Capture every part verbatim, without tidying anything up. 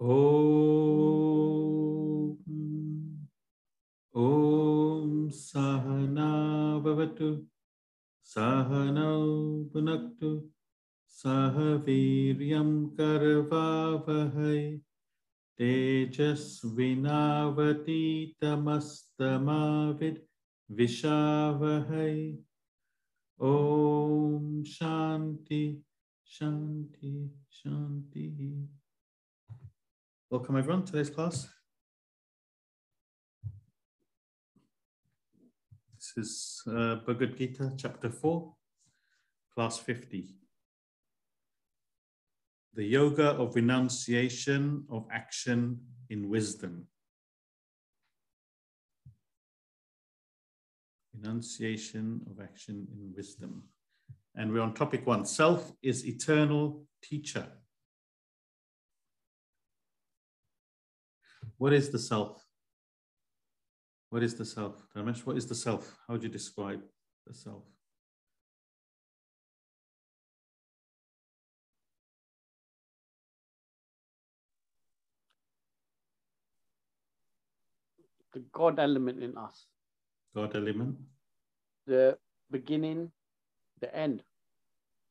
Om, Om Sahana Bhavatu, Sahanau Punaktu, Sahaviryam Karavavahai, Tejasvinavati Tamastamavid Vishavahai. Om Shanti, Shanti, Shanti. Welcome everyone to today's class. This is uh, Bhagavad Gita, chapter four, class fifty. The yoga of renunciation of action in wisdom. Renunciation of action in wisdom. And we're on topic one. Self is eternal teacher. What is the self? What is the self? Ramesh, what is the self? How would you describe the self? The God element in us. God element? The beginning, the end.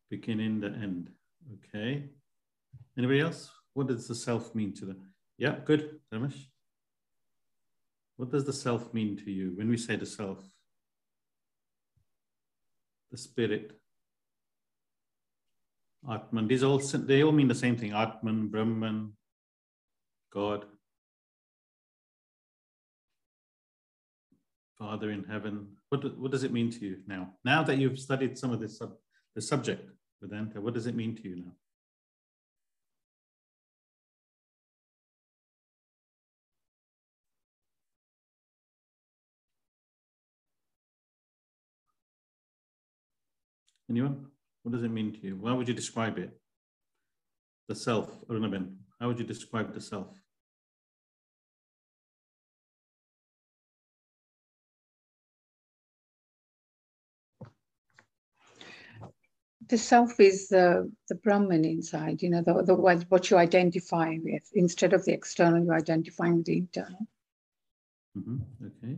Beginning, the end. Okay. Anybody else? What does the self mean to them? Yeah, good, Ramesh. What does the self mean to you when we say the self? The spirit. Atman. These all they all mean the same thing. Atman, Brahman, God, Father in heaven. What do, what does it mean to you now? Now that you've studied some of this sub the subject, Vedanta, what does it mean to you now? Anyone? What does it mean to you? How would you describe it? The self, Arjuna Ben. How would you describe the self? The self is the, the Brahman inside, you know, the, the what you identify with. Instead of the external, you're identifying with the internal. Mm-hmm. Okay.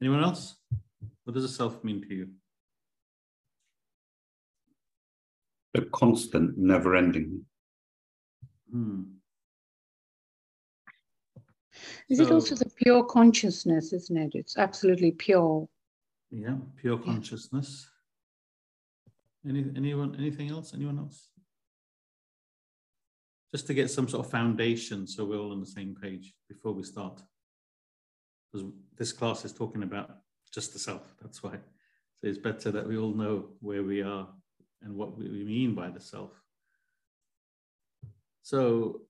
Anyone else? What does the self mean to you? A constant, never ending. Hmm. Is so, it also the pure consciousness, isn't it? It's absolutely pure. Yeah, pure consciousness. Yeah. Any, anyone, anything else? Anyone else? Just to get some sort of foundation so we're all on the same page before we start. Because this class is talking about just the self, that's why. So it's better that we all know where we are and what we mean by the self. So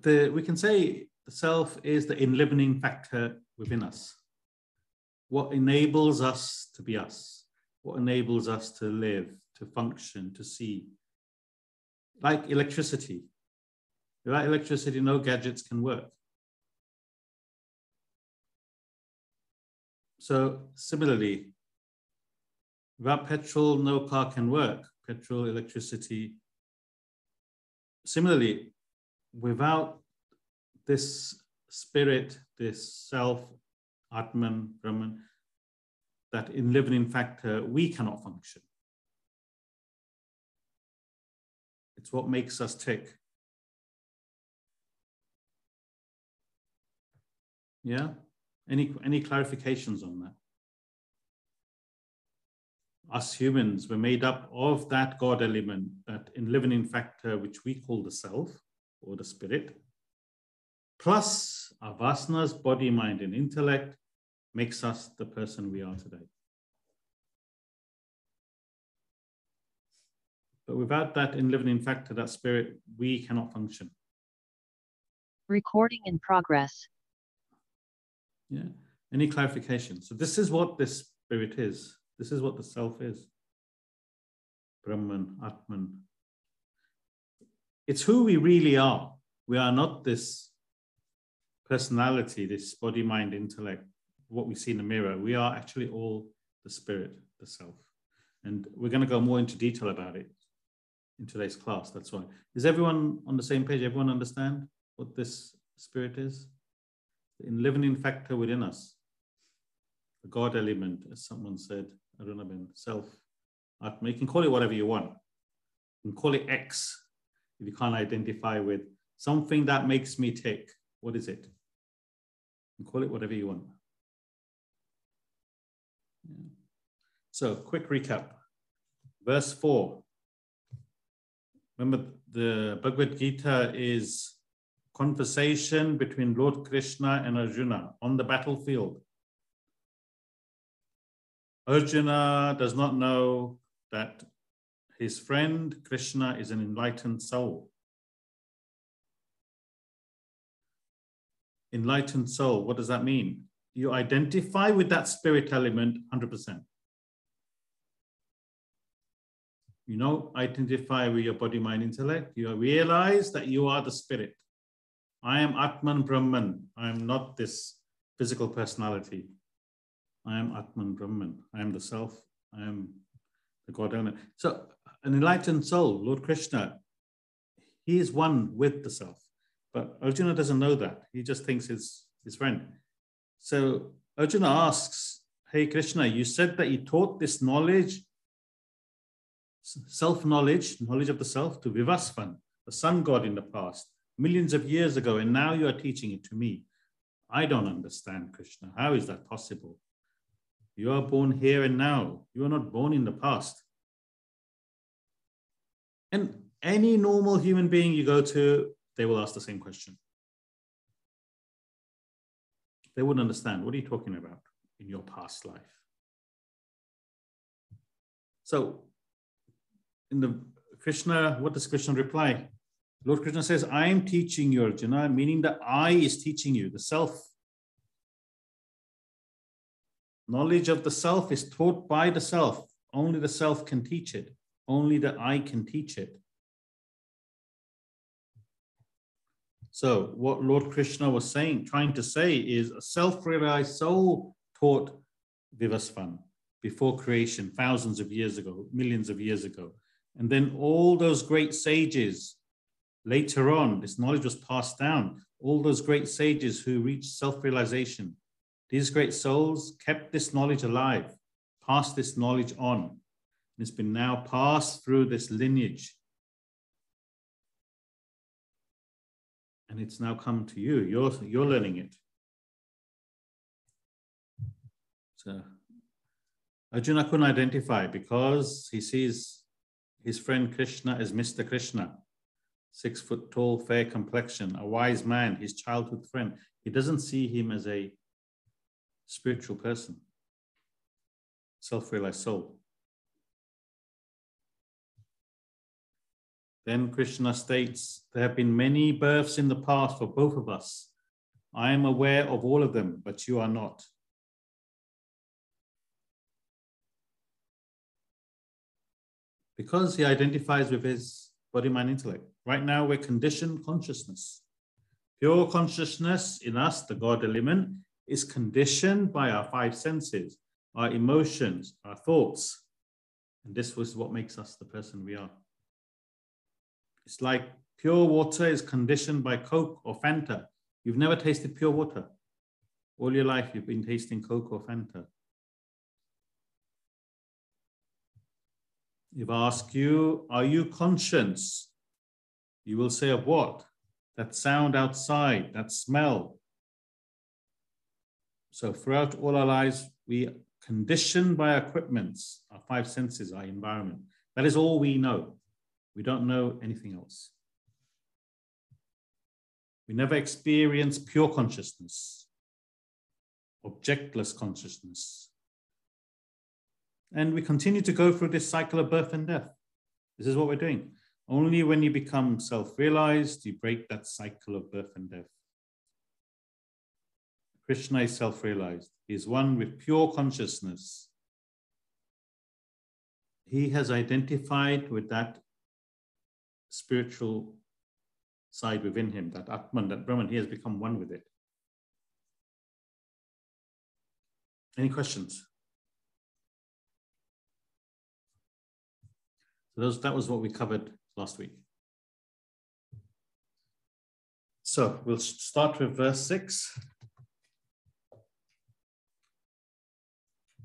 the, we can say the self is the enlivening factor within us. What enables us to be us? What enables us to live, to function, to see? Like electricity. Without electricity, no gadgets can work. So similarly, without petrol, no car can work. Petrol, electricity. Similarly, without this spirit, this self, Atman, Brahman, that enlivening factor, we cannot function. It's what makes us tick. Yeah? Any, any clarifications on that? Us humans were made up of that God element, that enlivening factor, which we call the self or the spirit. Plus our vasanas, body, mind, and intellect makes us the person we are today. But without that enlivening factor, that spirit, we cannot function. Recording in progress. Yeah. Any clarification? So this is what this spirit is. This is what the self is. Brahman, Atman. It's who we really are. We are not this personality, this body, mind, intellect, what we see in the mirror. We are actually all the spirit, the self. And we're going to go more into detail about it in today's class. That's why. Is everyone on the same page? Everyone understand what this spirit is? The enlivening factor within us. The God element, as someone said, Arjuna ben, self, Atma. You can call it whatever you want. You can call it X if you can't identify with something that makes me tick. What is it? You can call it whatever you want. Yeah. So, quick recap. Verse four. Remember, the Bhagavad Gita is conversation between Lord Krishna and Arjuna on the battlefield. Arjuna does not know that his friend Krishna is an enlightened soul. Enlightened soul, what does that mean? You identify with that spirit element one hundred percent. You don't identify with your body, mind, intellect. You realize that you are the spirit. I am Atman Brahman. I am not this physical personality. I am Atman Brahman. I am the self. I am the God element. So an enlightened soul, Lord Krishna, he is one with the self. But Arjuna doesn't know that. He just thinks he's his friend. So Arjuna asks, hey, Krishna, you said that you taught this knowledge, self-knowledge, knowledge of the self, to Vivasvan, the sun god in the past, millions of years ago, and now you are teaching it to me. I don't understand, Krishna. How is that possible? You are born here and now. You are not born in the past. And any normal human being you go to, they will ask the same question. They wouldn't understand. What are you talking about in your past life? So, in the Krishna, what does Krishna reply? Lord Krishna says, I am teaching you, Arjuna, meaning that I is teaching you, the self. Knowledge of the self is taught by the self. Only the self can teach it. Only the I can teach it. So what Lord Krishna was saying, trying to say is a self-realized soul taught Vivasvan before creation, thousands of years ago, millions of years ago. And then all those great sages, later on, this knowledge was passed down. All those great sages who reached self-realization, these great souls kept this knowledge alive, passed this knowledge on. And it's been now passed through this lineage. And it's now come to you. You're, you're learning it. So Arjuna couldn't identify because he sees his friend Krishna as Mister Krishna. Six foot tall, fair complexion, a wise man, his childhood friend. He doesn't see him as a spiritual person, self-realized soul. Then Krishna states, there have been many births in the past for both of us. I am aware of all of them, but you are not. Because he identifies with his body, mind, intellect. Right now, we're conditioned consciousness. Pure consciousness in us, the God element, is conditioned by our five senses, our emotions, our thoughts. And this was what makes us the person we are. It's like pure water is conditioned by Coke or Fanta. You've never tasted pure water. All your life, you've been tasting Coke or Fanta. If I ask you, are you conscious? You will say, of what? That sound outside, that smell. So throughout all our lives, we are conditioned by our equipments, our five senses, our environment. That is all we know. We don't know anything else. We never experience pure consciousness, objectless consciousness. And we continue to go through this cycle of birth and death. This is what we're doing. Only when you become self-realized, you break that cycle of birth and death. Krishna is self-realized. He is one with pure consciousness. He has identified with that spiritual side within him, that Atman, that Brahman. He has become one with it. Any questions? So those, that was what we covered last week. So we'll start with verse six.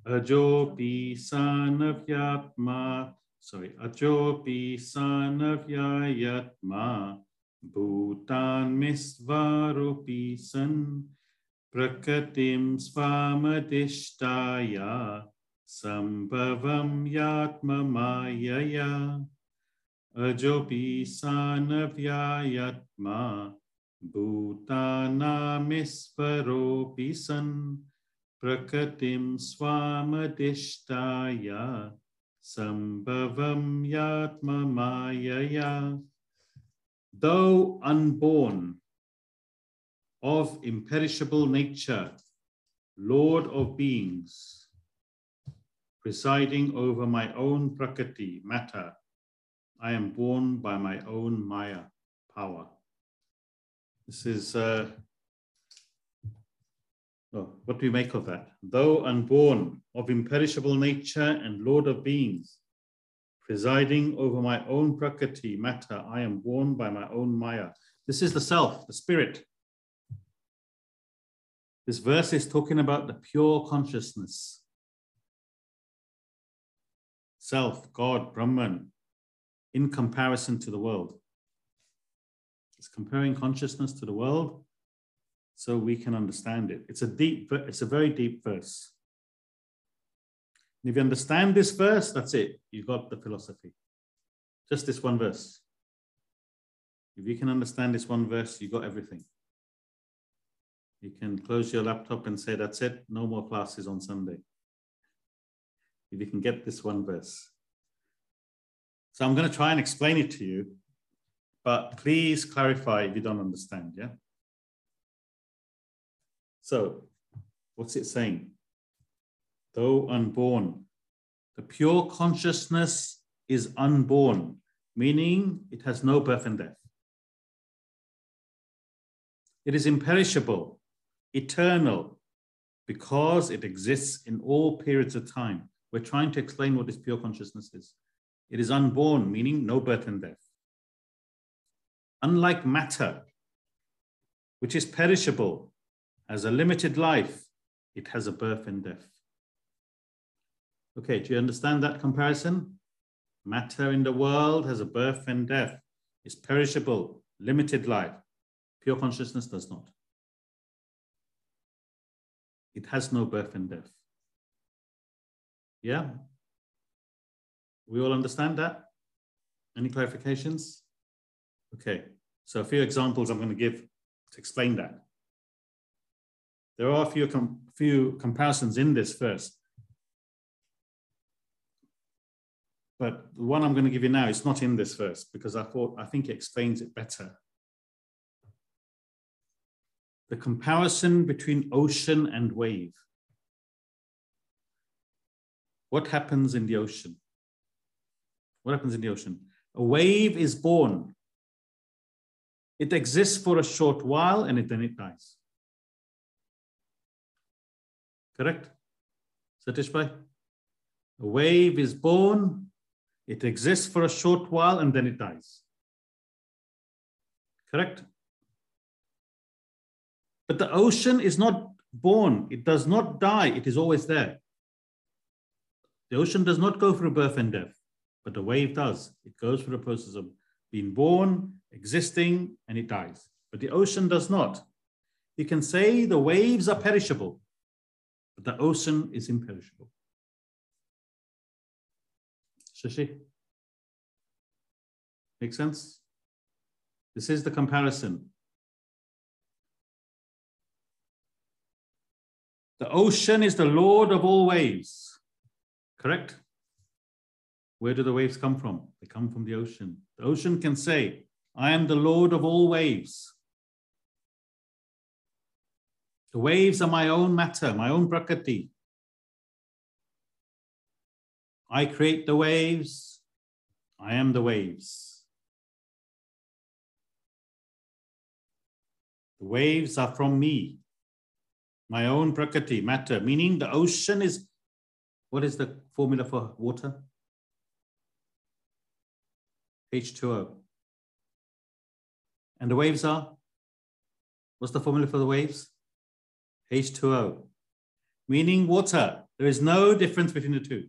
Ajopi sanavyatma, sorry, Ajopi sanavyayatma, Bhutan misvarupi san, Prakatim svamadishtaya, Sambhavam yatma mayaya. Ajopi sanavyayatma, Bhutana misvarupi san, Prakatim svamadishtaya, sambhavam yatma mayaya. Though unborn, of imperishable nature, Lord of beings, presiding over my own prakriti, matter, I am born by my own maya, power. This is... Uh, Oh, what do we make of that? Though unborn, of imperishable nature and Lord of beings, presiding over my own prakriti, matter, I am born by my own maya. This is the self, the spirit. This verse is talking about the pure consciousness. Self, God, Brahman, in comparison to the world. It's comparing consciousness to the world, so we can understand it. It's a deep, it's a very deep verse. And if you understand this verse, that's it. You've got the philosophy. Just this one verse. If you can understand this one verse, you've got everything. You can close your laptop and say, that's it. No more classes on Sunday. If you can get this one verse. So I'm going to try and explain it to you, but please clarify if you don't understand, yeah? So, what's it saying? Though unborn, the pure consciousness is unborn, meaning it has no birth and death. It is imperishable, eternal, because it exists in all periods of time. We're trying to explain what this pure consciousness is. It is unborn, meaning no birth and death. Unlike matter, which is perishable, as a limited life, it has a birth and death. Okay, do you understand that comparison? Matter in the world has a birth and death. It's perishable, limited life. Pure consciousness does not. It has no birth and death. Yeah? We all understand that? Any clarifications? Okay, so a few examples I'm going to give to explain that. There are a few, com few comparisons in this verse. But the one I'm going to give you now is not in this verse because I thought I think it explains it better. The comparison between ocean and wave. What happens in the ocean? What happens in the ocean? A wave is born. It exists for a short while and it, then it dies. Correct? Satish bhai? A wave is born, it exists for a short while, and then it dies. Correct? But the ocean is not born, it does not die, it is always there. The ocean does not go through birth and death, but the wave does. It goes through the process of being born, existing, and it dies. But the ocean does not. You can say the waves are perishable. But the ocean is imperishable. Shashi? Make sense? This is the comparison. The ocean is the Lord of all waves. Correct? Where do the waves come from? They come from the ocean. The ocean can say, I am the Lord of all waves. The waves are my own matter, my own prakriti. I create the waves. I am the waves. The waves are from me, my own prakriti, matter, meaning the ocean is, what is the formula for water? H two O. And the waves are What's the formula for the waves? H two O, meaning water. There is no difference between the two.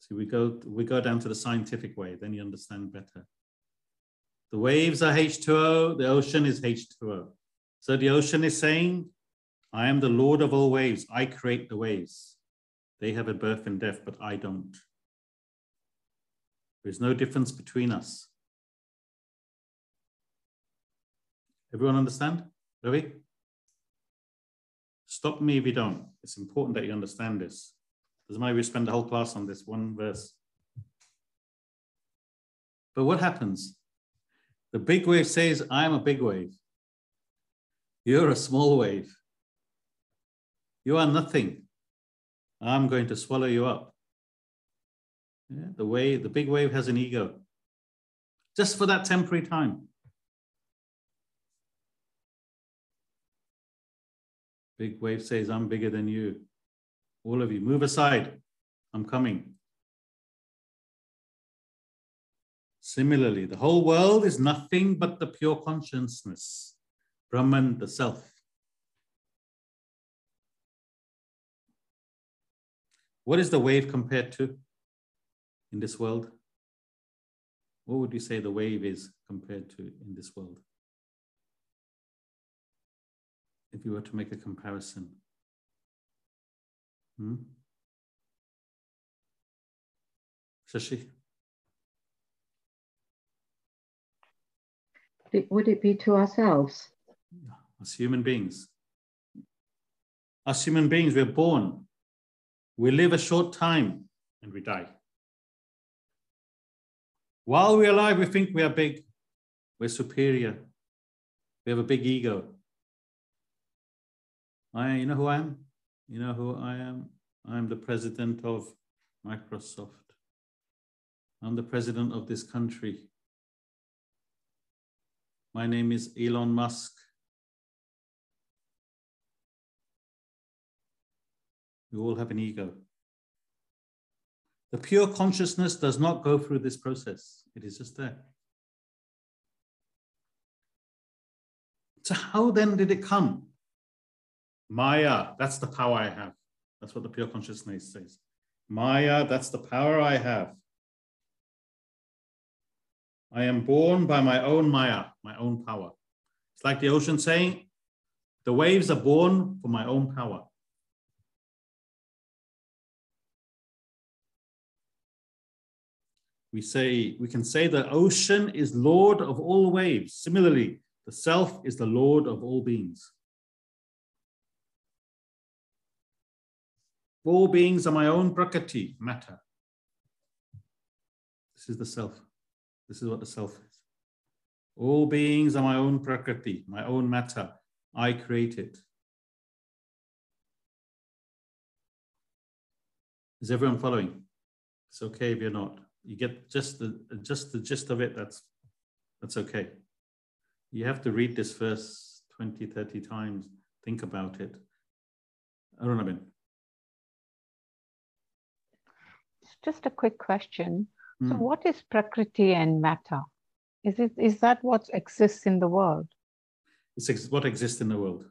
See, we go, we go down to the scientific way, then you understand better. The waves are H two O, the ocean is H two O. So the ocean is saying, I am the Lord of all waves. I create the waves. They have a birth and death, but I don't. There is no difference between us. Everyone understand? Ravi? Stop me if you don't. It's important that you understand this. Doesn't matter if we spend the whole class on this one verse. But what happens? The big wave says, I am a big wave. You're a small wave. You are nothing. I'm going to swallow you up. Yeah, the wave, the big wave has an ego. Just for that temporary time. Big wave says, I'm bigger than you. All of you, move aside. I'm coming. Similarly, the whole world is nothing but the pure consciousness. Brahman, the self. What is the wave compared to in this world? What would you say the wave is compared to in this world? If you were to make a comparison. Hmm? Shashi? Would it be to ourselves? As human beings. As human beings, we're born. We live a short time and we die. While we're alive, we think we are big. We're superior. We have a big ego. I, you know who I am? You know who I am? I'm the president of Microsoft. I'm the president of this country. My name is Elon Musk. We all have an ego. The pure consciousness does not go through this process. It is just there. So how then did it come? Maya, that's the power I have. That's what the pure consciousness says. Maya, that's the power I have. I am born by my own Maya, my own power. It's like the ocean saying, the waves are born for my own power. We say, we can say the ocean is Lord of all waves. Similarly, the self is the Lord of all beings. All beings are my own Prakriti, matter. This is the self. This is what the self is. All beings are my own Prakriti, my own matter. I create it. Is everyone following? It's okay if you're not. You get just the just the gist of it, that's that's okay. You have to read this verse twenty, thirty times, think about it. Arunabin. Just a quick question. Mm. So what is Prakriti and matter? Is it is that what exists in the world? It's ex what exists in the world.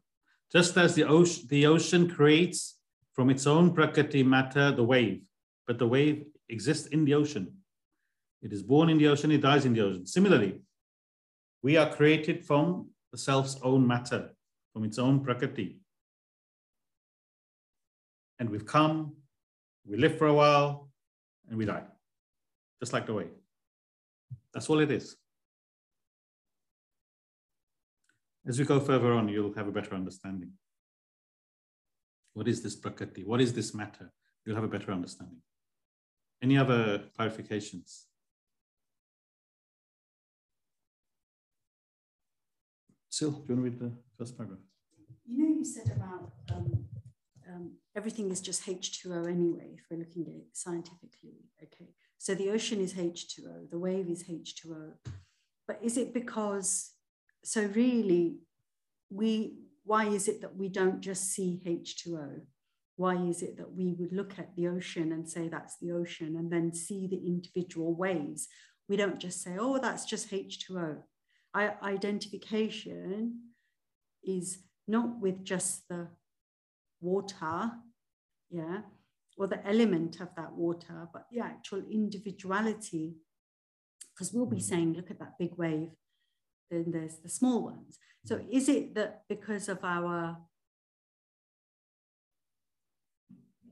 Just as the ocean the ocean creates from its own Prakriti matter the wave, but the wave exists in the ocean. It is born in the ocean, it dies in the ocean. Similarly, we are created from the self's own matter, from its own Prakriti. And we've come, we live for a while, and we die, just like the wave. That's all it is. As we go further on, you'll have a better understanding. What is this Prakriti? What is this matter? You'll have a better understanding. Any other clarifications? Sil, do you want to read the first paragraph? You know, you said about um, um, everything is just H two O anyway, if we're looking at it scientifically, okay. So the ocean is H two O, the wave is H two O. But is it because, so really, we, why is it that we don't just see H two O? Why is it that we would look at the ocean and say that's the ocean and then see the individual waves? We don't just say, oh, that's just H two O. I, identification is not with just the water, yeah, or the element of that water, but the actual individuality. Because we'll be saying, look at that big wave, then there's the small ones. So is it that because of our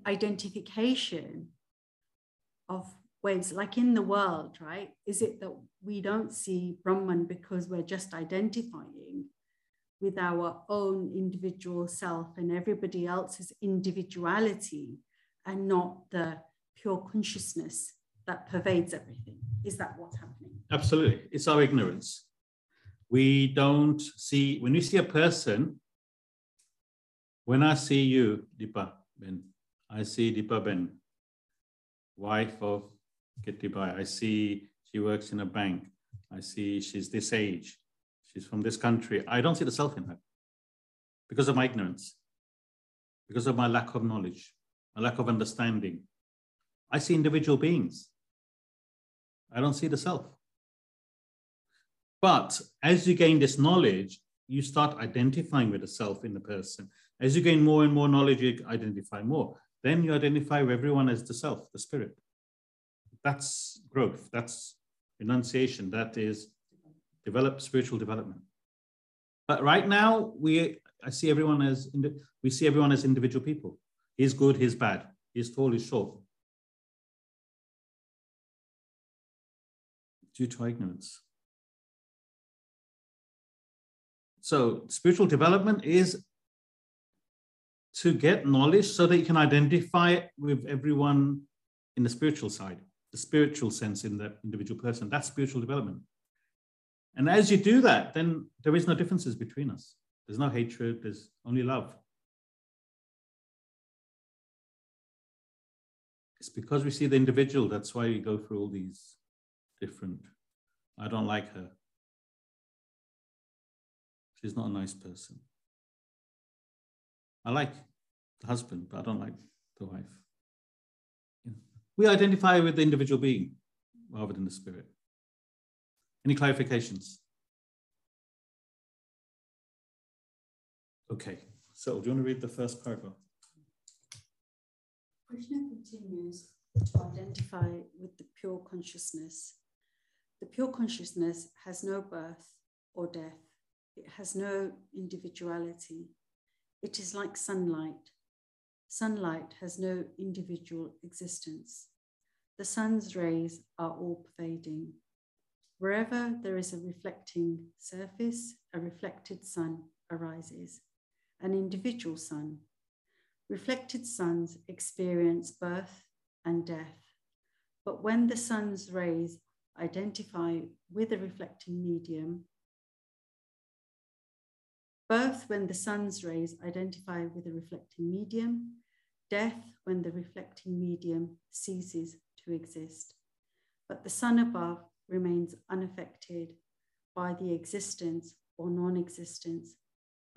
identification of waves, like in the world, right? Is it that we don't see Brahman because we're just identifying with our own individual self and everybody else's individuality, and not the pure consciousness that pervades everything? Is that what's happening? Absolutely. It's our ignorance. We don't see, when you see a person, when I see you, Deepa Ben, I see Deepa Ben, wife of Kettibai. I see she works in a bank. I see she's this age. She's from this country. I don't see the self in her because of my ignorance, because of my lack of knowledge, my lack of understanding. I see individual beings. I don't see the self. But as you gain this knowledge, you start identifying with the self in the person. As you gain more and more knowledge, you identify more. Then you identify with everyone as the self, the spirit. That's growth. That's renunciation. That is develop spiritual development. But right now, we I see everyone as we see everyone as individual people. He's good. He's bad. He's tall. He's short. Due to ignorance. So spiritual development is to get knowledge so that you can identify with everyone in the spiritual side, the spiritual sense in the individual person. That's spiritual development. And as you do that, then there is no differences between us. There's no hatred, there's only love. It's because we see the individual, that's why we go through all these different, I don't like her. She's not a nice person. I like the husband, but I don't like the wife. Yeah. We identify with the individual being rather than the spirit. Any clarifications? Okay, so do you want to read the first paragraph? Krishna continues to identify with the pure consciousness. The pure consciousness has no birth or death. It has no individuality. It is like sunlight. Sunlight has no individual existence. The sun's rays are all pervading. Wherever there is a reflecting surface, a reflected sun arises, an individual sun. Reflected suns experience birth and death. But when the sun's rays identify with a reflecting medium, birth when the sun's rays identify with a reflecting medium, death when the reflecting medium ceases to exist. But the sun above remains unaffected by the existence or non-existence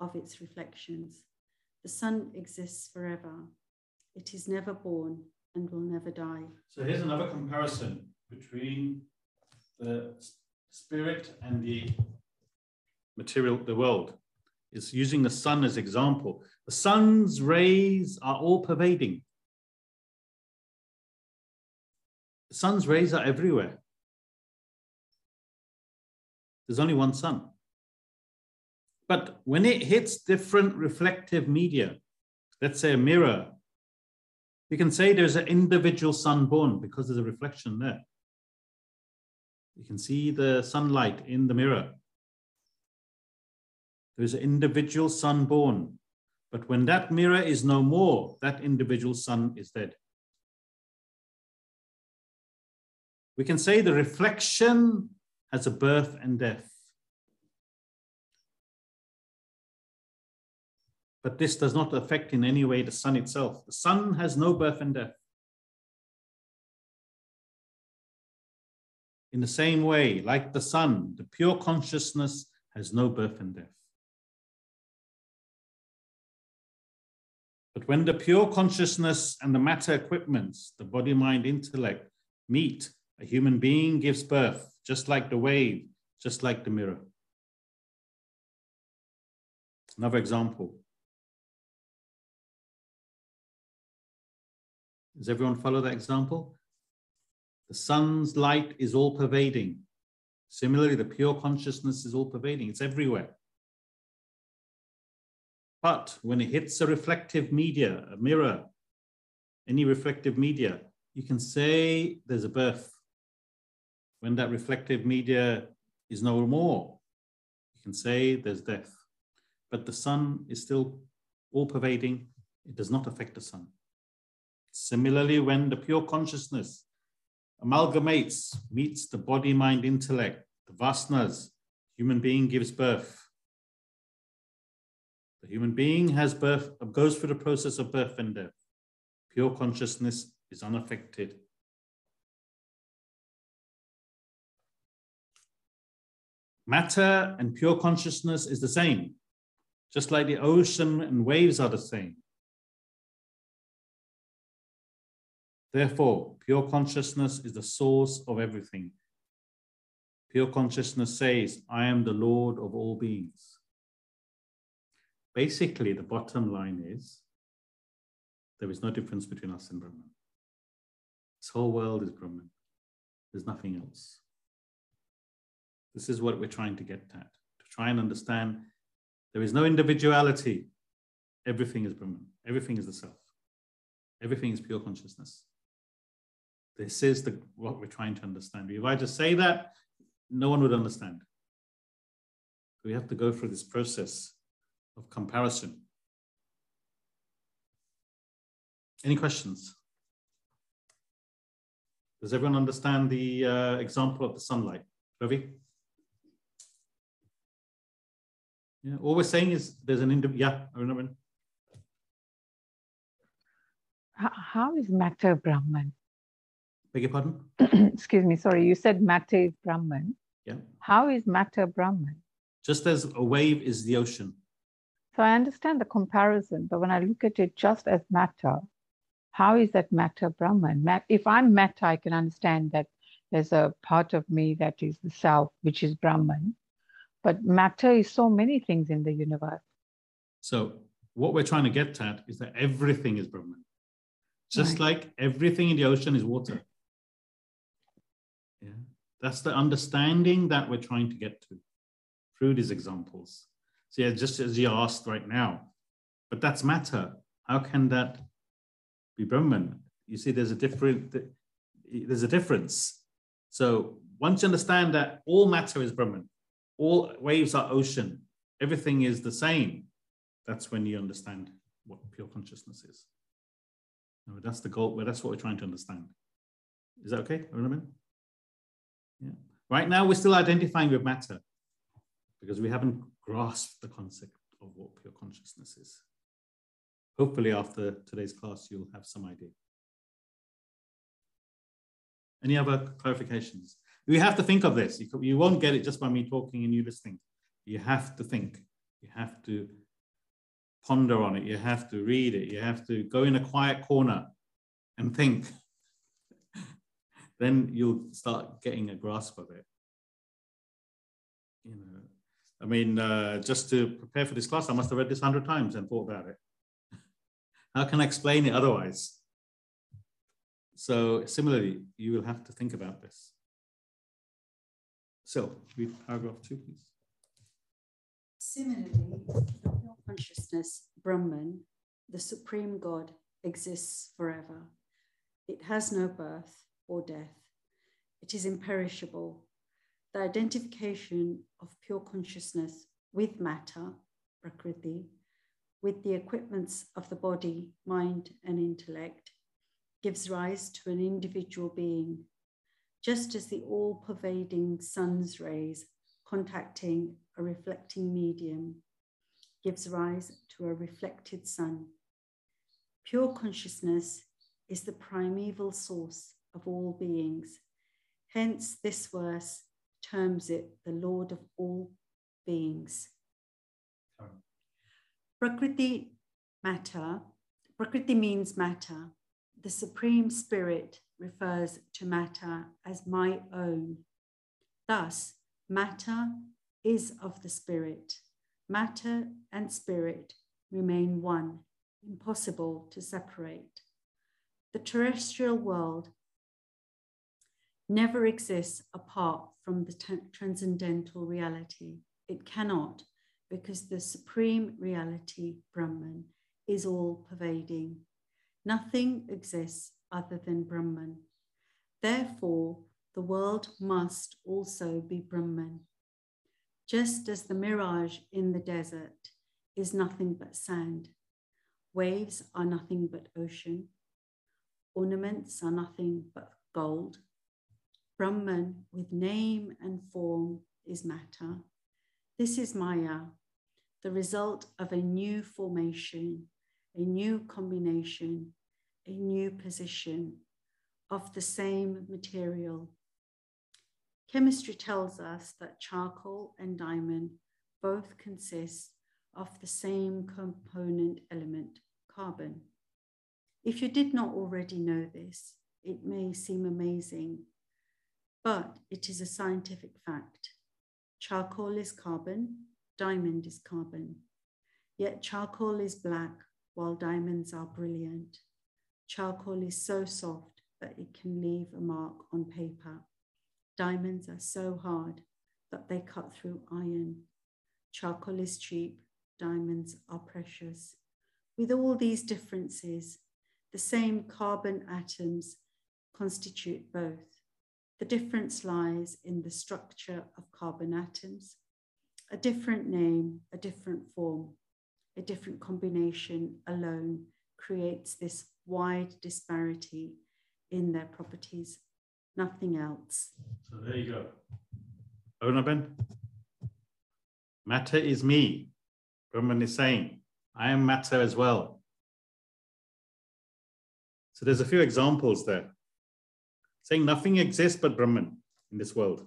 of its reflections. The sun exists forever. It is never born and will never die. So here's another comparison between the spirit and the material, the world. It's using the sun as example. The sun's rays are all pervading. The sun's rays are everywhere. There's only one sun. But when it hits different reflective media, let's say a mirror, you can say there's an individual sun born because there's a reflection there. You can see the sunlight in the mirror. There's an individual sun born. But when that mirror is no more, that individual sun is dead. We can say the reflection has a birth and death. But this does not affect in any way the sun itself. The sun has no birth and death. In the same way, like the sun, the pure consciousness has no birth and death. But when the pure consciousness and the matter equipments, the body, mind, intellect, meet, a human being gives birth, just like the wave, just like the mirror. Another example. Does everyone follow that example? The sun's light is all-pervading. Similarly, the pure consciousness is all-pervading. It's everywhere. But when it hits a reflective media, a mirror, any reflective media, you can say there's a birth. When that reflective media is no more, you can say there's death. But the sun is still all-pervading. It does not affect the sun. Similarly, when the pure consciousness amalgamates, meets the body, mind, intellect, the vasnas, human being gives birth. The human being has birth, goes through the process of birth and death. Pure consciousness is unaffected. Matter and pure consciousness is the same, just like the ocean and waves are the same. Therefore, pure consciousness is the source of everything. Pure consciousness says, I am the Lord of all beings. Basically, the bottom line is, there is no difference between us and Brahman. This whole world is Brahman. There's nothing else. This is what we're trying to get at, to try and understand there is no individuality. Everything is Brahman. Everything is the self. Everything is pure consciousness. This is the, what we're trying to understand. If I just say that, no one would understand. We have to go through this process of comparison. Any questions? Does everyone understand the uh, example of the sunlight? Ravi? Yeah, all we're saying is there's an, ind- yeah, I remember. How is matter Brahman? Beg your pardon? Excuse me, sorry. You said matter is Brahman. Yeah. How is matter Brahman? Just as a wave is the ocean. So I understand the comparison, but when I look at it just as matter, how is that matter Brahman? If I'm matter, I can understand that there's a part of me that is the self, which is Brahman. But matter is so many things in the universe. So what we're trying to get at is that everything is Brahman. Just right. Like everything in the ocean is water. Yeah. That's the understanding that we're trying to get to through these examples. So yeah, just as you asked right now, but that's matter. How can that be Brahman? You see, there's a different, there's a difference. So once you understand that all matter is Brahman, all waves are ocean, everything is the same, that's when you understand what pure consciousness is. No, that's the goal. Well, that's what we're trying to understand. Is that okay? Yeah. Right now, we're still identifying with matter because we haven't grasped the concept of what pure consciousness is. Hopefully, after today's class, you'll have some idea. Any other clarifications? You have to think of this. You, you won't get it just by me talking and you listening. You have to think. You have to ponder on it, you have to read it, you have to go in a quiet corner and think. Then you'll start getting a grasp of it. You know, I mean, uh, just to prepare for this class, I must have read this a hundred times and thought about it. How can I explain it otherwise? So similarly, you will have to think about this. So, read paragraph two, please. Similarly, the pure consciousness, Brahman, the Supreme God, exists forever. It has no birth or death. It is imperishable. The identification of pure consciousness with matter, Prakriti, with the equipments of the body, mind, and intellect, gives rise to an individual being, just as the all-pervading sun's rays contacting a reflecting medium gives rise to a reflected sun. Pure consciousness is the primeval source of all beings. Hence, this verse terms it the Lord of all beings. Sorry. Prakriti matter. Prakriti means matter. The Supreme Spirit refers to matter as my own. Thus, matter is of the spirit, Matter and spirit remain one, impossible to separate. The terrestrial world never exists apart from the transcendental reality. It cannot, because the supreme reality, Brahman, is all-pervading. Nothing exists other than Brahman. Therefore, the world must also be Brahman. Just as the mirage in the desert is nothing but sand, waves are nothing but ocean, ornaments are nothing but gold, Brahman with name and form is matter. This is Maya, the result of a new formation, a new combination, a new position of the same material. Chemistry tells us that charcoal and diamond both consist of the same component element, carbon. If you did not already know this, it may seem amazing, but it is a scientific fact. Charcoal is carbon, diamond is carbon. Yet charcoal is black, while diamonds are brilliant. Charcoal is so soft that it can leave a mark on paper. Diamonds are so hard that they cut through iron. Charcoal is cheap, diamonds are precious. With all these differences, the same carbon atoms constitute both. The difference lies in the structure of carbon atoms, a different name, a different form, a different combination alone creates this wide disparity in their properties. Nothing else. So there you go. Onaben, matter is me. Brahman is saying, I am matter as well. So there's a few examples there. Saying nothing exists but Brahman in this world.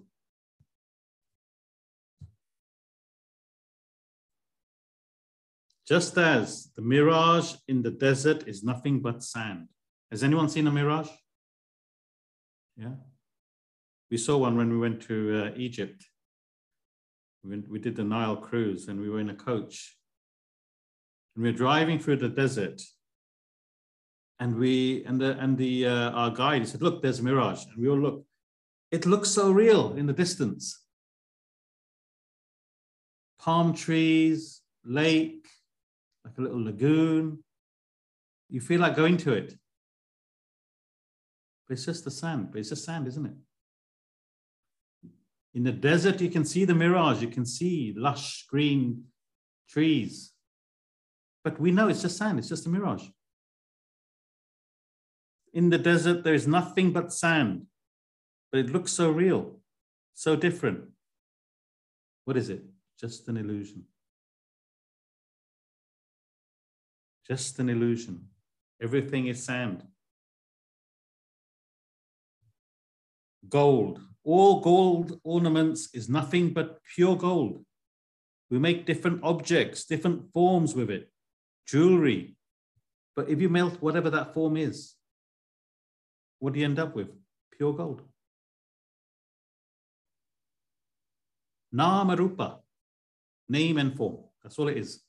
Just as the mirage in the desert is nothing but sand. Has anyone seen a mirage? Yeah, we saw one when we went to uh, Egypt. We, went, we did the Nile cruise and we were in a coach. And we were driving through the desert. And we and the and the uh, our guide, he said, "Look, there's a mirage." And we all look. It looks so real in the distance. Palm trees, lake, like a little lagoon. You feel like going to it. But it's just the sand, but it's just sand, isn't it? In the desert, you can see the mirage, you can see lush green trees. But we know it's just sand, it's just a mirage. In the desert, there is nothing but sand, but it looks so real, so different. What is it? Just an illusion. Just an illusion. Everything is sand. Gold. All gold ornaments is nothing but pure gold. We make different objects, different forms with it. Jewelry. But if you melt whatever that form is, what do you end up with? Pure gold. Nama Rupa. Name and form. That's all it is.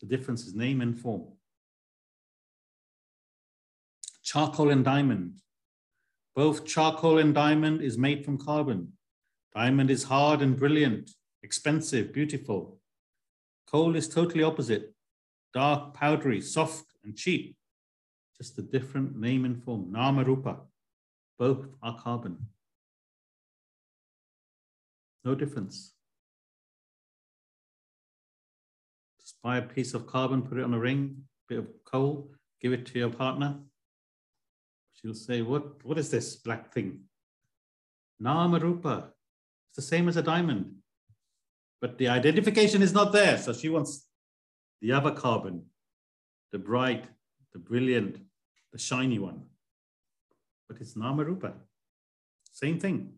The difference is name and form. Charcoal and diamond. Both charcoal and diamond is made from carbon. Diamond is hard and brilliant, expensive, beautiful. Coal is totally opposite, dark, powdery, soft and cheap. Just a different name and form, Nama Rupa. Both are carbon. No difference. Just buy a piece of carbon, put it on a ring, bit of coal, give it to your partner. You'll say, what, what is this black thing? Nama Rupa. It's the same as a diamond. But the identification is not there. So she wants the other carbon, the bright, the brilliant, the shiny one. But it's Nama Rupa. Same thing.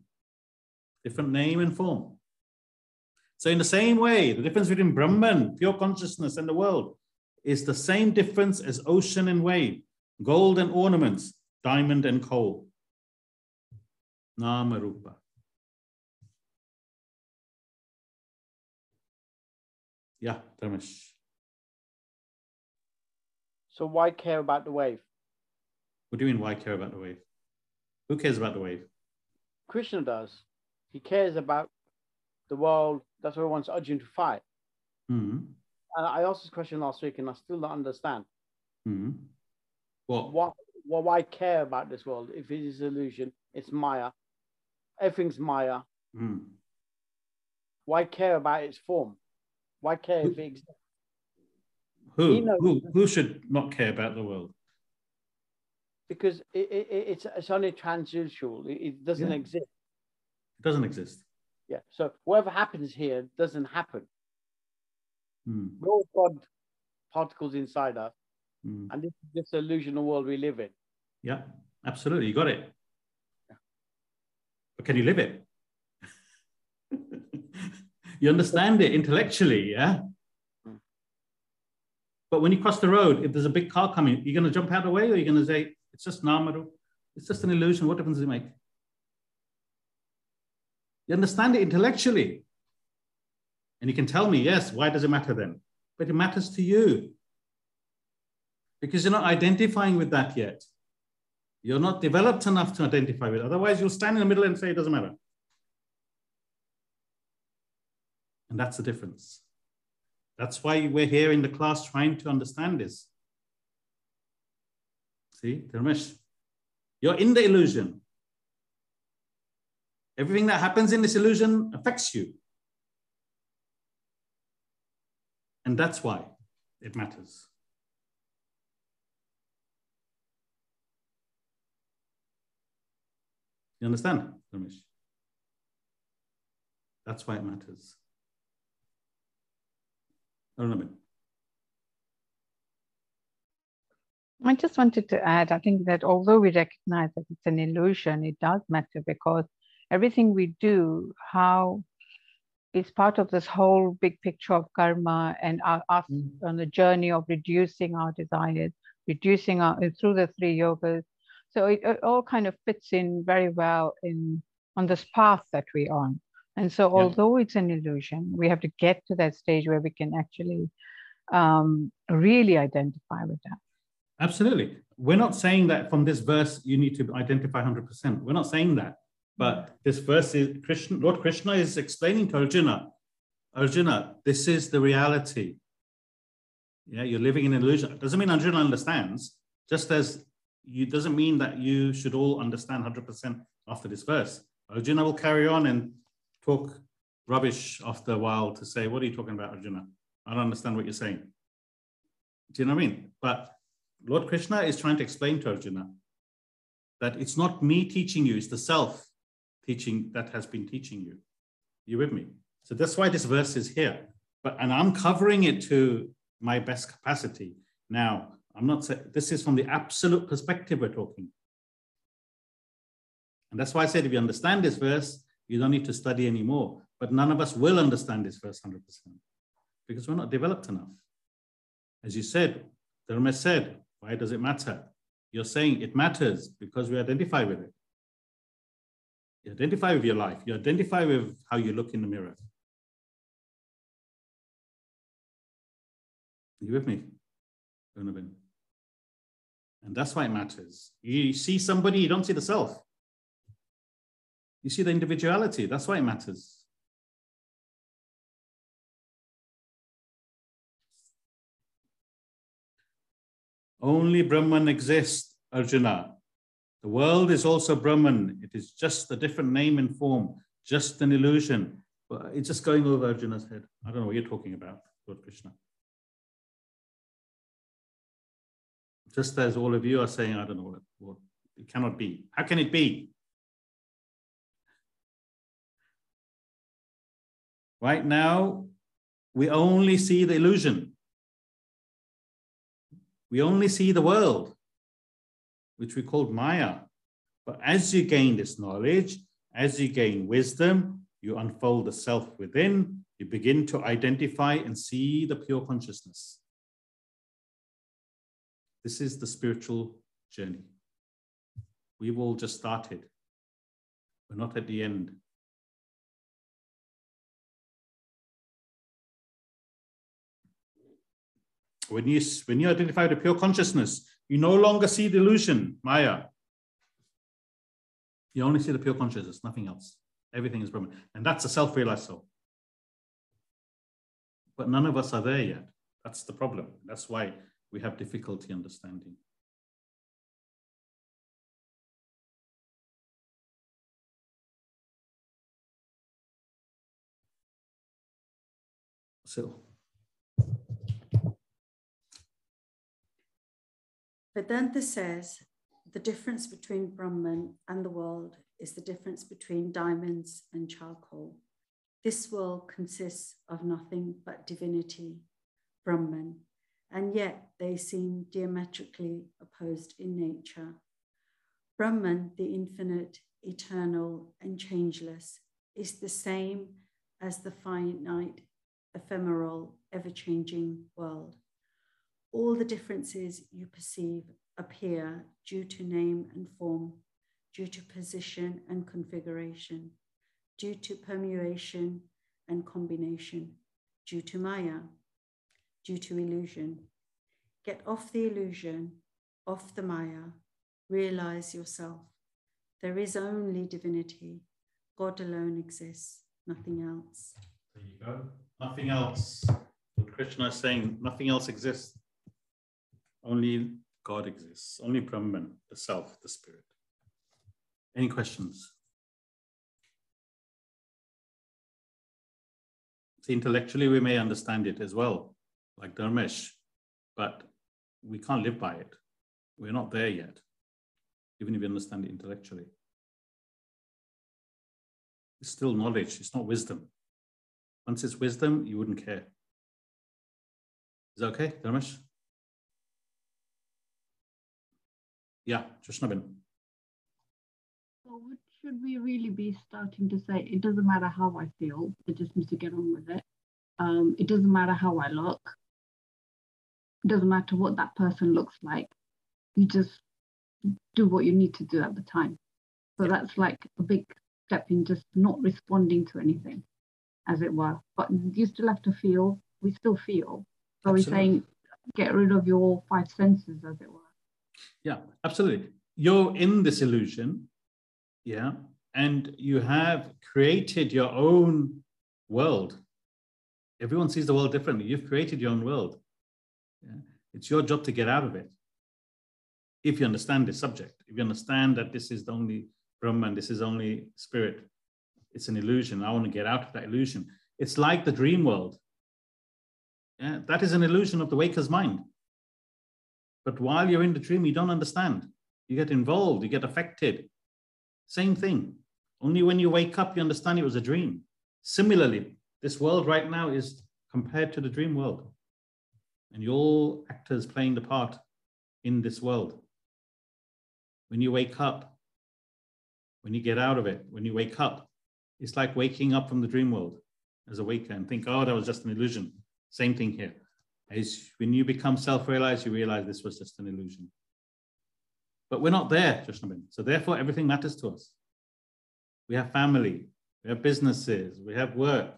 Different name and form. So in the same way, the difference between Brahman, pure consciousness, and the world is the same difference as ocean and wave, gold and ornaments, diamond and coal. Nama Rupa. Yeah, Dharmesh. So why care about the wave? What do you mean, why care about the wave? Who cares about the wave? Krishna does. He cares about the world. That's why he wants Arjuna to fight. Mm-hmm. And I asked this question last week and I still don't understand. Mm-hmm. Well, what, well, why care about this world? If it is illusion, it's Maya. Everything's Maya. Mm. Why care about its form? Why care who, if it exists? Who, who, who should not care about the world? Because it, it, it's, it's only transubstantial. It, it doesn't yeah. exist. It doesn't exist. Yeah. So whatever happens here doesn't happen. Mm. We're all God particles inside us. Mm. And this is this illusional world we live in. Yeah, absolutely. You got it. Yeah. But can you live it? You understand it intellectually, yeah? Mm. But when you cross the road, if there's a big car coming, you're going to jump out of the way, or you're going to say, it's just namaru. It's just an illusion. What difference does it make? You understand it intellectually. And you can tell me, yes, why does it matter then? But it matters to you. Because you're not identifying with that yet. You're not developed enough to identify with it. Otherwise, you'll stand in the middle and say, it doesn't matter. And that's the difference. That's why we're here in the class trying to understand this. See, Dharmesh, you're in the illusion. Everything that happens in this illusion affects you. And that's why it matters. You understand, Ramesh? That's why it matters. Arunabin. I just wanted to add, I think that although we recognize that it's an illusion, it does matter, because everything we do, how it's part of this whole big picture of karma and us mm. on the journey of reducing our desires, reducing our, through the three yogas. So it, it all kind of fits in very well in on this path that we're on. And so although yeah. it's an illusion, we have to get to that stage where we can actually um, really identify with that. Absolutely. We're not saying that from this verse, you need to identify one hundred percent. We're not saying that. But this verse is, Krishna, Lord Krishna is explaining to Arjuna, Arjuna, this is the reality. Yeah, you're living in an illusion. It doesn't mean Arjuna understands, just as it doesn't mean that you should all understand one hundred percent after this verse. Arjuna will carry on and talk rubbish after a while to say, what are you talking about, Arjuna? I don't understand what you're saying. Do you know what I mean? But Lord Krishna is trying to explain to Arjuna that it's not me teaching you, it's the self teaching that has been teaching you. You with me? So that's why this verse is here. But and I'm covering it to my best capacity. Now, I'm not saying this is from the absolute perspective we're talking. And that's why I said if you understand this verse, you don't need to study anymore. But none of us will understand this verse one hundred percent because we're not developed enough. As you said, Dharma said, why does it matter? You're saying it matters because we identify with it. You identify with your life. You identify with how you look in the mirror. Are you with me? And that's why it matters. You see somebody, you don't see the self. You see the individuality. That's why it matters. Only Brahman exists, Arjuna. The world is also Brahman. It is just a different name and form, just an illusion. But it's just going over Arjuna's head. I don't know what you're talking about, Lord Krishna. Just as all of you are saying, I don't know what, what it cannot be. How can it be? Right now, we only see the illusion. We only see the world, which we call Maya. But as you gain this knowledge, as you gain wisdom, you unfold the self within, you begin to identify and see the pure consciousness. This is the spiritual journey. We've all just started. We're not at the end. When you, when you identify the pure consciousness, you no longer see the illusion, Maya. You only see the pure consciousness, nothing else. Everything is Brahman. And that's a self-realized soul. But none of us are there yet. That's the problem. That's why we have difficulty understanding. So, Vedanta says the difference between Brahman and the world is the difference between diamonds and charcoal. This world consists of nothing but divinity, Brahman, and yet they seem diametrically opposed in nature. Brahman, the infinite, eternal, and changeless, is the same as the finite, ephemeral, ever-changing world. All the differences you perceive appear due to name and form, due to position and configuration, due to permutation and combination, due to Maya, due to illusion. Get off the illusion, off the Maya, realize yourself. There is only divinity. God alone exists, nothing else. There you go. Nothing else. What Krishna is saying, nothing else exists. Only God exists, only Brahman, the self, the spirit. Any questions? See, intellectually, we may understand it as well, like Dharmesh, but we can't live by it. We're not there yet, even if we understand it intellectually. It's still knowledge, it's not wisdom. Once it's wisdom, you wouldn't care. Is that okay, Dharmesh? Yeah, Krishnabin. So what should we really be starting to say? It doesn't matter how I feel. I just need to get on with it. Um, it doesn't matter how I look. It doesn't matter what that person looks like. You just do what you need to do at the time. So that's like a big step in just not responding to anything, as it were. But you still have to feel. We still feel. So we're saying get rid of your five senses, as it were. Yeah, absolutely. You're in this illusion, yeah, and you have created your own world. Everyone sees the world differently. You've created your own world. Yeah? It's your job to get out of it. If you understand this subject, if you understand that this is the only Brahman, this is only spirit, it's an illusion. I want to get out of that illusion. It's like the dream world. Yeah? That is an illusion of the waker's mind. But while you're in the dream, you don't understand. You get involved, you get affected. Same thing. Only when you wake up, you understand it was a dream. Similarly, this world right now is compared to the dream world. And you're all actors playing the part in this world. When you wake up, when you get out of it, when you wake up, it's like waking up from the dream world as a waker and think, oh, that was just an illusion. Same thing here. Is when you become self-realized, you realize this was just an illusion. But we're not there, Krishnabin. So therefore, everything matters to us. We have family, we have businesses, we have work.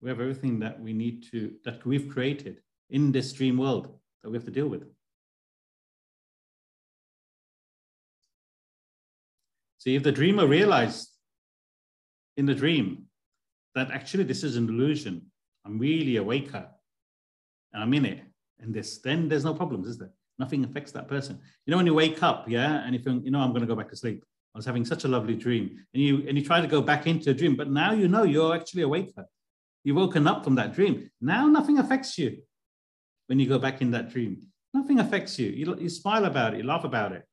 We have everything that we need to, that we've created in this dream world that we have to deal with. See, if the dreamer realized in the dream that actually this is an illusion, I'm really a waker, and I'm in it, and this, then there's no problems, is there? Nothing affects that person. You know, when you wake up, yeah, and if you know, I'm going to go back to sleep. I was having such a lovely dream, and you and you try to go back into a dream, but now you know you're actually a waker. You've woken up from that dream. Now nothing affects you when you go back in that dream. Nothing affects you. You, you smile about it, you laugh about it,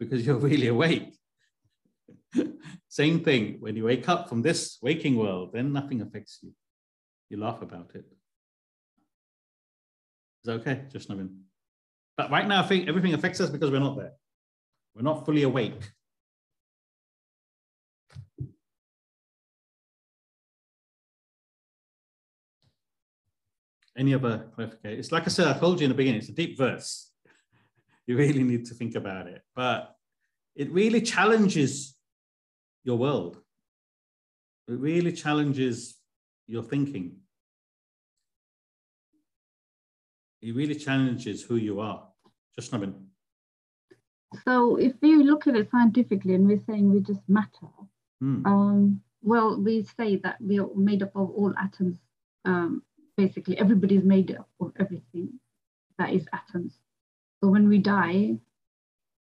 because you're really awake. Same thing when you wake up from this waking world, then nothing affects you. You laugh about it. Is that okay, Krishnabin? But right now, I think everything affects us because we're not there. We're not fully awake. Any other clarification? It's like I said, I told you in the beginning, it's a deep verse. You really need to think about it. But it really challenges your world. It really challenges your thinking. It really challenges who you are. Just not been. So if you look at it scientifically and we're saying we just matter, mm. um, well, we say that we are made up of all atoms. Um, basically, everybody's made up of everything that is atoms. So when we die,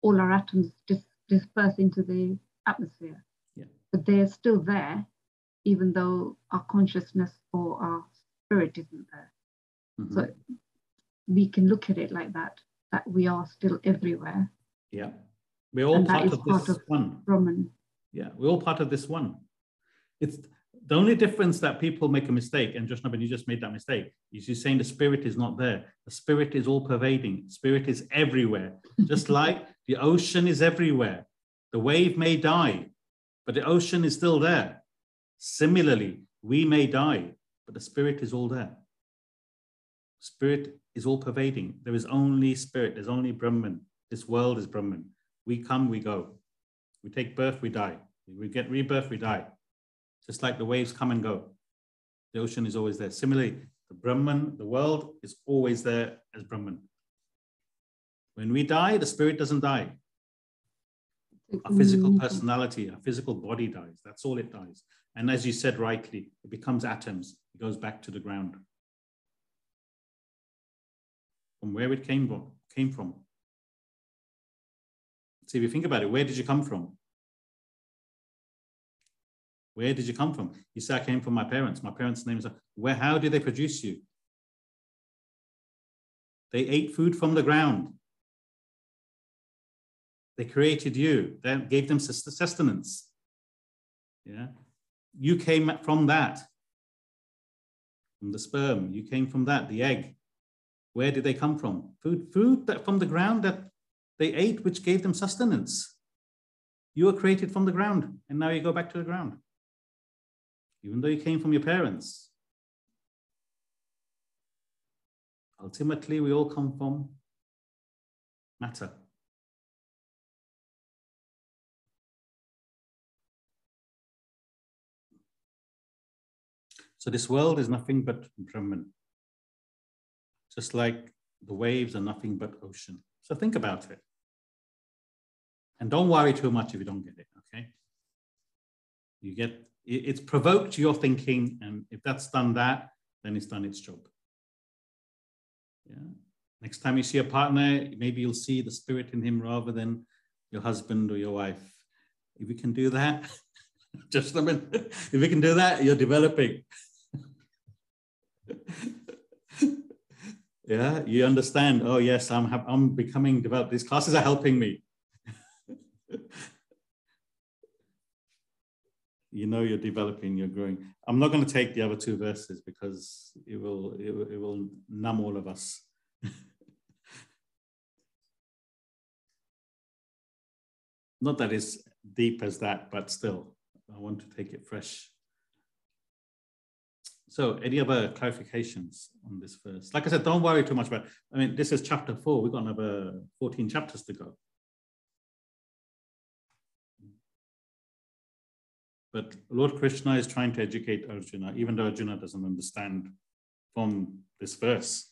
all our atoms dis disperse into the atmosphere. Yeah. But they're still there, even though our consciousness or our spirit isn't there. Mm-hmm. So we can look at it like that, that we are still everywhere. Yeah, we're all part of this one. Brahman. Yeah, we're all part of this one. It's the only difference that people make a mistake, and just now, but you just made that mistake. Is you're saying the spirit is not there. The spirit is all pervading. Spirit is everywhere, just like the ocean is everywhere. The wave may die, but the ocean is still there. Similarly, we may die, but the spirit is all there. Spirit is all pervading. There is only spirit. There's only Brahman. This world is Brahman. We come, we go. We take birth, we die. We get rebirth, we die. Just like the waves come and go. The ocean is always there. Similarly, the Brahman, the world is always there as Brahman. When we die, the spirit doesn't die. Our physical personality, our physical body dies. That's all it dies. And as you said rightly, it becomes atoms. It goes back to the ground. From where it came from. Came from. See, if you think about it, where did you come from? Where did you come from? You say, I came from my parents. My parents' names are, where, how did they produce you? They ate food from the ground. They created you. They gave them sustenance. Yeah. You came from that. From the sperm. You came from that, the egg. Where did they come from? Food, food that from the ground that they ate, which gave them sustenance. You were created from the ground, and now you go back to the ground. Even though you came from your parents. Ultimately, we all come from matter. So this world is nothing but Brahman. Just like the waves are nothing but ocean. So think about it. And don't worry too much if you don't get it, okay? You get, it's provoked your thinking, and if that's done that, then it's done its job. Yeah. Next time you see a partner, maybe you'll see the spirit in him rather than your husband or your wife. If we can do that, just a minute, if we can do that, you're developing. Yeah, you understand. Oh yes, I'm I'm becoming developed. These classes are helping me. You know, you're developing, you're growing. I'm not going to take the other two verses because it will it will, it will numb all of us. Not that it's deep as that, but still, I want to take it fresh. So, any other clarifications on this verse? Like I said, don't worry too much about it. I mean, this is chapter four. We've got another fourteen chapters to go. But Lord Krishna is trying to educate Arjuna, even though Arjuna doesn't understand from this verse.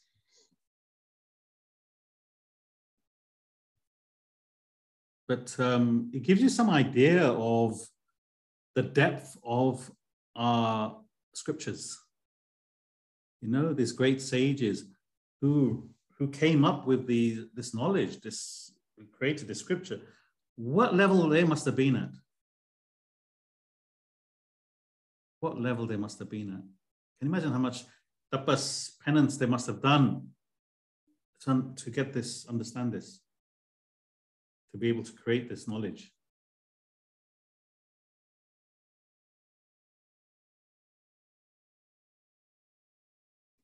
But um, it gives you some idea of the depth of our scriptures. You know, these great sages who who came up with the this knowledge, this created this scripture. What level they must have been at? What level they must have been at? Can you imagine how much tapas, penance they must have done to, to get this, understand this, to be able to create this knowledge?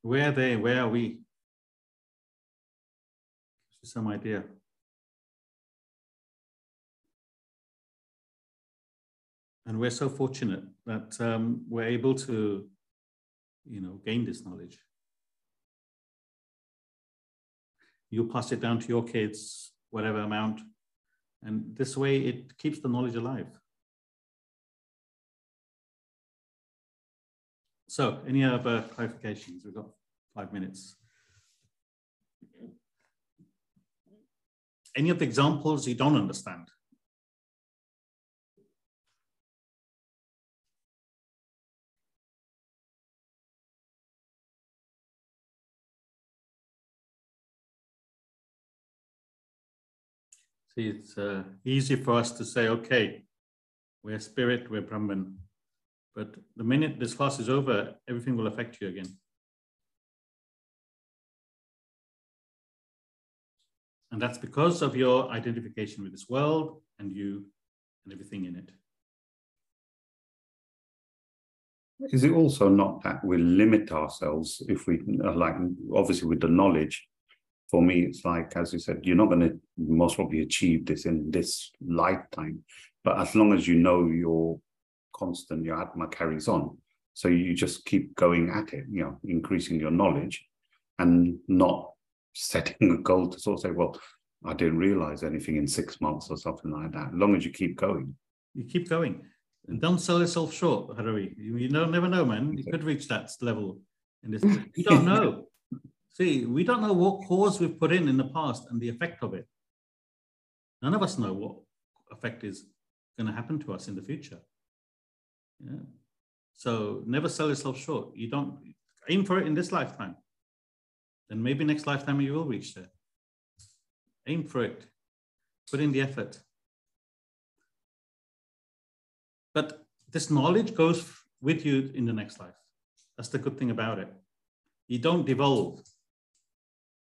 Where are they? Where are we? Just some idea. And we're so fortunate that um, we're able to, you know, gain this knowledge. You pass it down to your kids, whatever amount. And this way it keeps the knowledge alive. So, any other clarifications? We've got five minutes. Any of the examples you don't understand? See, it's uh, easy for us to say, okay, we're spirit, we're Brahman. But the minute this class is over, everything will affect you again. And that's because of your identification with this world and you and everything in it. Is it also not that we limit ourselves if we, like, obviously with the knowledge? For me, it's like, as you said, you're not going to most probably achieve this in this lifetime. But as long as you know your constant, your Atma carries on. So you just keep going at it, you know, increasing your knowledge and not setting a goal to sort of say, well, I didn't realize anything in six months or something like that. As long as you keep going. You keep going. And don't sell yourself short, Harari. You know, never know, man. You could reach that level in this. You don't know. See, we don't know what cause we've put in in the past and the effect of it. None of us know what effect is going to happen to us in the future. Yeah. So never sell yourself short. You don't aim for it in this lifetime. Then maybe next lifetime you will reach there. Aim for it. Put in the effort. But this knowledge goes with you in the next life. That's the good thing about it. You don't devolve.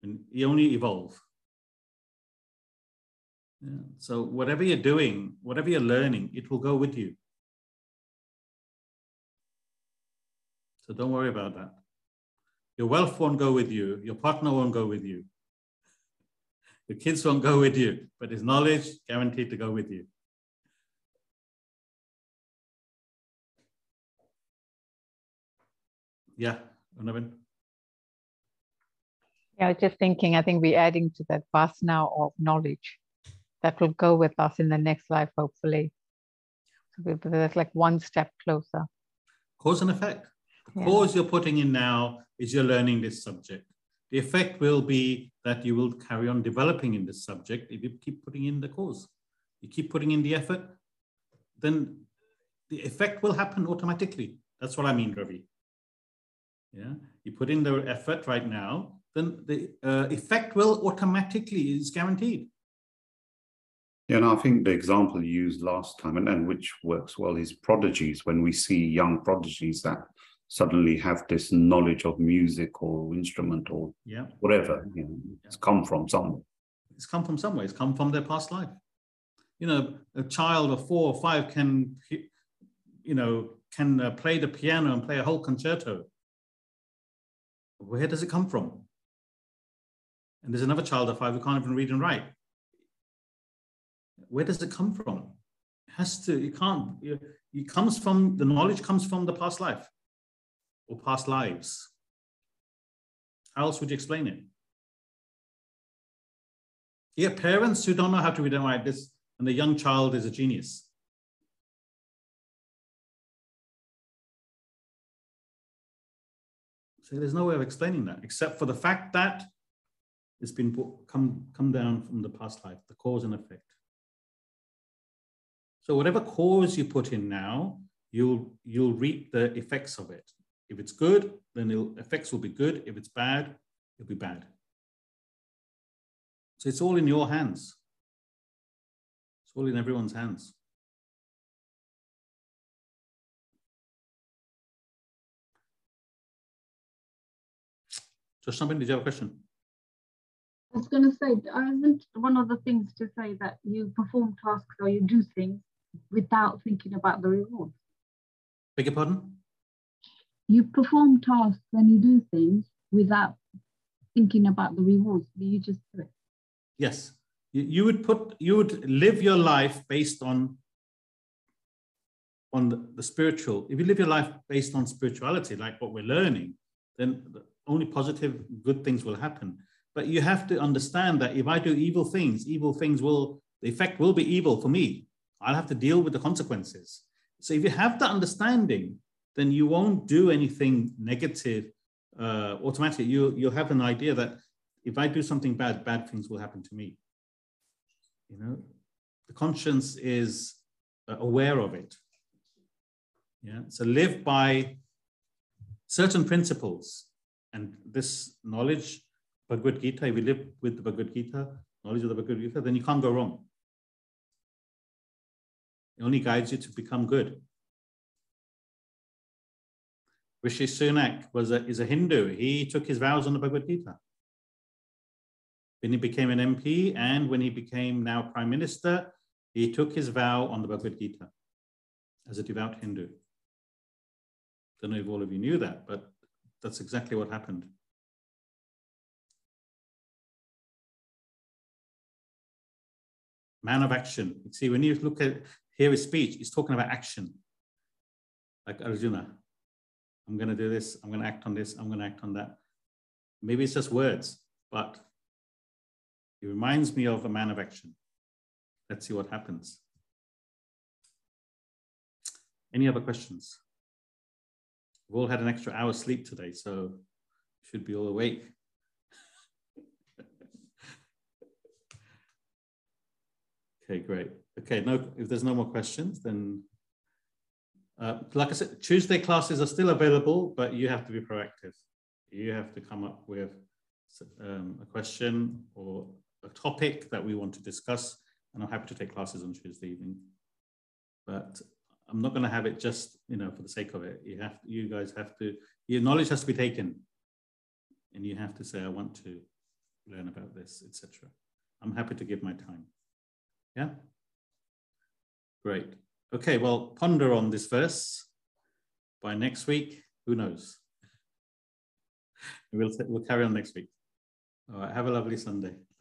And you only evolve. Yeah. So whatever you're doing, whatever you're learning, it will go with you. So don't worry about that. Your wealth won't go with you. Your partner won't go with you. Your kids won't go with you. But his knowledge guaranteed to go with you. Yeah, Anavin? Yeah, I was just thinking, I think we're adding to that vasana of knowledge that will go with us in the next life, hopefully. So that's like one step closer. Cause and effect. The yeah. cause you're putting in now is you're learning this subject. The effect will be that you will carry on developing in this subject if you keep putting in the cause. You keep putting in the effort, then the effect will happen automatically. That's what I mean, Ravi. Yeah, you put in the effort right now, then the uh, effect will automatically, is guaranteed. Yeah, and I think the example you used last time, and, and which works well, is prodigies. When we see young prodigies that suddenly have this knowledge of music or instrument or yeah. whatever, you know, yeah. it's come from somewhere. It's come from somewhere. It's come from their past life. You know, a child of four or five can, you know, can uh, play the piano and play a whole concerto. Where does it come from? And there's another child of five who can't even read and write. Where does it come from? It has to, you can't, it comes from, the knowledge comes from the past life or past lives. How else would you explain it? You get parents who don't know how to read and write this, and the young child is a genius. So there's no way of explaining that, except for the fact that it's been come, come down from the past life, the cause and effect. So whatever cause you put in now, you'll, you'll reap the effects of it. If it's good, then the effects will be good. If it's bad, it'll be bad. So it's all in your hands. It's all in everyone's hands. So something, did you have a question? I was going to say, isn't one of the things to say that you perform tasks or you do things without thinking about the reward? Beg your pardon? You perform tasks and you do things without thinking about the rewards. You just do it. Yes. You, you would put, you would live your life based on, on the, the spiritual. If you live your life based on spirituality, like what we're learning, then the, only positive, good things will happen. But you have to understand that if I do evil things, evil things will, the effect will be evil for me. I'll have to deal with the consequences. So if you have that understanding, then you won't do anything negative uh, automatically. You, you'll have an idea that if I do something bad, bad things will happen to me. You know, the conscience is aware of it. Yeah. So live by certain principles, and this knowledge, Bhagavad Gita. If we live with the Bhagavad Gita, knowledge of the Bhagavad Gita, then you can't go wrong. It only guides you to become good. Rishi Sunak was a, is a Hindu. He took his vows on the Bhagavad Gita. When he became an M P and when he became now Prime Minister, he took his vow on the Bhagavad Gita as a devout Hindu. Don't know if all of you knew that, but that's exactly what happened. Man of action. You see, when you look at, hear his speech, he's talking about action. Like Arjuna, I'm going to do this, I'm going to act on this, I'm going to act on that. Maybe it's just words, but it reminds me of a man of action. Let's see what happens. Any other questions? We've all had an extra hour's sleep today, so should be all awake. Okay, great. Okay, no, if there's no more questions, then uh, like I said, Tuesday classes are still available, but you have to be proactive. You have to come up with um, a question or a topic that we want to discuss, and I'm happy to take classes on Tuesday evening. But I'm not going to have it just, you know, for the sake of it. You have, you guys have to, your knowledge has to be taken, and you have to say, I want to learn about this, et cetera. I'm happy to give my time. Yeah. Great. Okay. Well, ponder on this verse. By next week, who knows? We'll we'll carry on next week. All right. Have a lovely Sunday.